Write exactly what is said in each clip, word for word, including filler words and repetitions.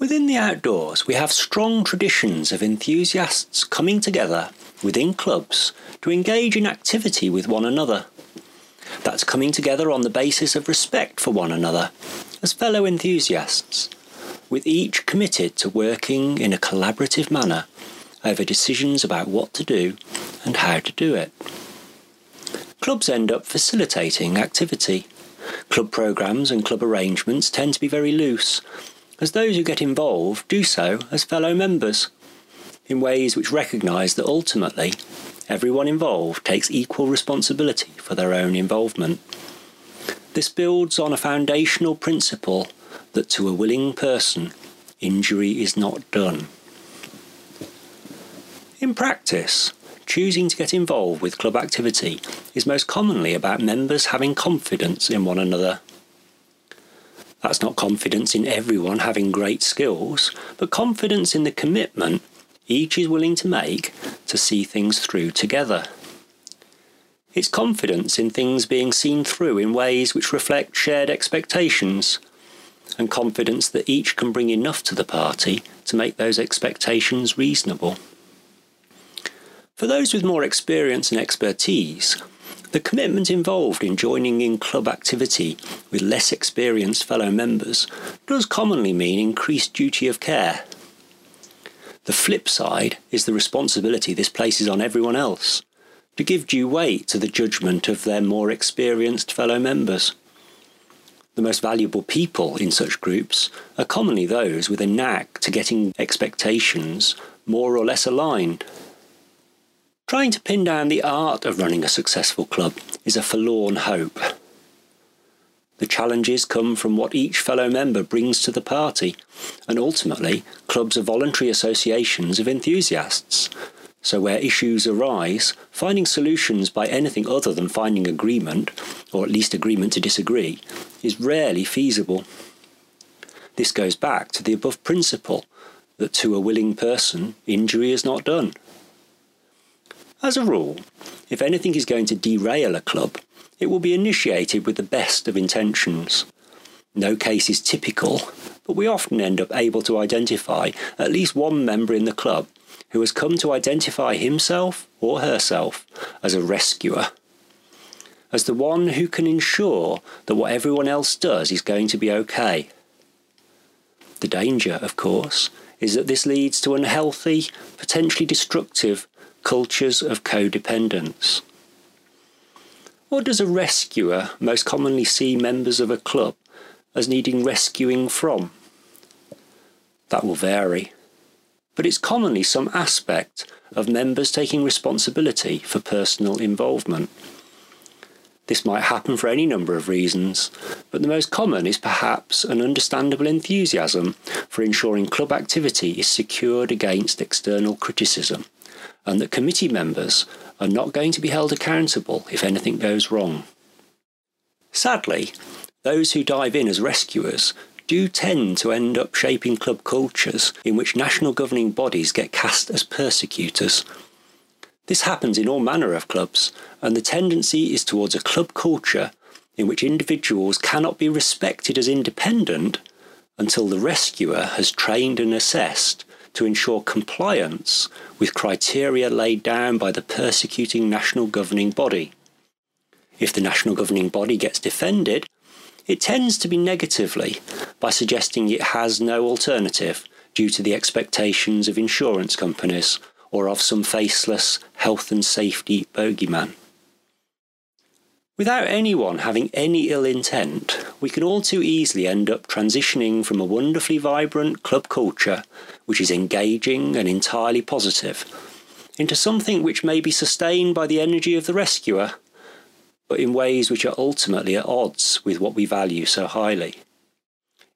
Within the outdoors, we have strong traditions of enthusiasts coming together within clubs to engage in activity with one another. That's coming together on the basis of respect for one another as fellow enthusiasts, with each committed to working in a collaborative manner over decisions about what to do and how to do it. Clubs end up facilitating activity. Club programmes and club arrangements tend to be very loose, as those who get involved do so as fellow members, in ways which recognise that ultimately everyone involved takes equal responsibility for their own involvement. This builds on a foundational principle that to a willing person, injury is not done. In practice, choosing to get involved with club activity is most commonly about members having confidence in one another. That's not confidence in everyone having great skills, but confidence in the commitment each is willing to make to see things through together. It's confidence in things being seen through in ways which reflect shared expectations, and confidence that each can bring enough to the party to make those expectations reasonable. For those with more experience and expertise, the commitment involved in joining in club activity with less experienced fellow members does commonly mean increased duty of care. The flip side is the responsibility this places on everyone else to give due weight to the judgment of their more experienced fellow members. The most valuable people in such groups are commonly those with a knack to getting expectations more or less aligned. Trying to pin down the art of running a successful club is a forlorn hope. The challenges come from what each fellow member brings to the party, and ultimately, clubs are voluntary associations of enthusiasts. So where issues arise, finding solutions by anything other than finding agreement, or at least agreement to disagree, is rarely feasible. This goes back to the above principle that to a willing person, injury is not done. As a rule, if anything is going to derail a club, it will be initiated with the best of intentions. No case is typical, but we often end up able to identify at least one member in the club who has come to identify himself or herself as a rescuer, as the one who can ensure that what everyone else does is going to be okay. The danger, of course, is that this leads to unhealthy, potentially destructive cultures of codependence. Or does a rescuer most commonly see members of a club as needing rescuing from? That will vary, but it's commonly some aspect of members taking responsibility for personal involvement. This might happen for any number of reasons, but the most common is perhaps an understandable enthusiasm for ensuring club activity is secured against external criticism, and that committee members are not going to be held accountable if anything goes wrong. Sadly, those who dive in as rescuers do tend to end up shaping club cultures in which national governing bodies get cast as persecutors. This happens in all manner of clubs, and the tendency is towards a club culture in which individuals cannot be respected as independent until the rescuer has trained and assessed to ensure compliance with criteria laid down by the persecuting national governing body. If the national governing body gets defended, it tends to be negatively by suggesting it has no alternative due to the expectations of insurance companies or of some faceless health and safety bogeyman. Without anyone having any ill intent, we can all too easily end up transitioning from a wonderfully vibrant club culture, which is engaging and entirely positive, into something which may be sustained by the energy of the rescuer, but in ways which are ultimately at odds with what we value so highly.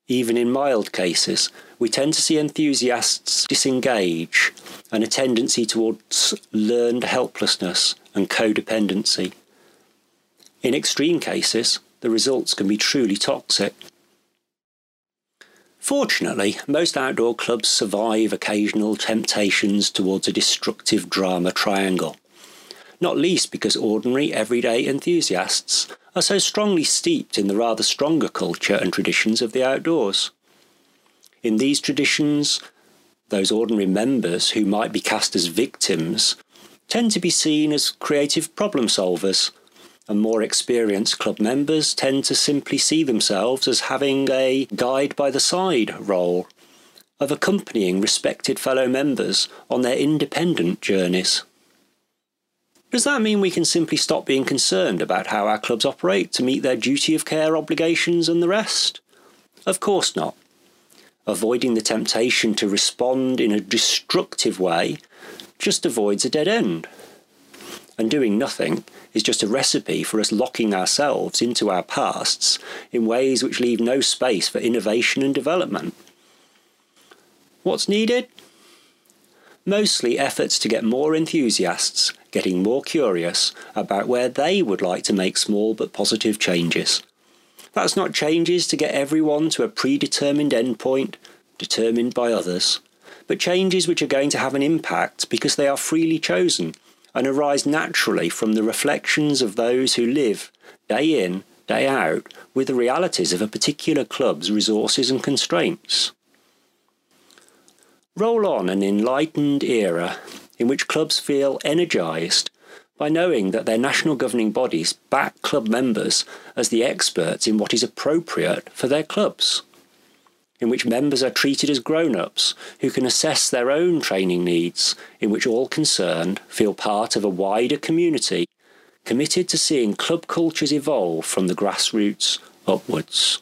Even in mild cases, we tend to see enthusiasts disengage and a tendency towards learned helplessness and codependency. In extreme cases, the results can be truly toxic. Fortunately, most outdoor clubs survive occasional temptations towards a destructive drama triangle, not least because ordinary, everyday enthusiasts are so strongly steeped in the rather stronger culture and traditions of the outdoors. In these traditions, those ordinary members who might be cast as victims tend to be seen as creative problem solvers, and more experienced club members tend to simply see themselves as having a guide-by-the-side role of accompanying respected fellow members on their independent journeys. Does that mean we can simply stop being concerned about how our clubs operate to meet their duty of care obligations and the rest? Of course not. Avoiding the temptation to respond in a destructive way just avoids a dead end. And doing nothing is just a recipe for us locking ourselves into our pasts in ways which leave no space for innovation and development. What's needed? Mostly efforts to get more enthusiasts getting more curious about where they would like to make small but positive changes. That's not changes to get everyone to a predetermined endpoint, determined by others, but changes which are going to have an impact because they are freely chosen and arise naturally from the reflections of those who live, day in, day out, with the realities of a particular club's resources and constraints. Roll on an enlightened era in which clubs feel energised by knowing that their national governing bodies back club members as the experts in what is appropriate for their clubs, in which members are treated as grown-ups who can assess their own training needs, in which all concerned feel part of a wider community committed to seeing club cultures evolve from the grassroots upwards.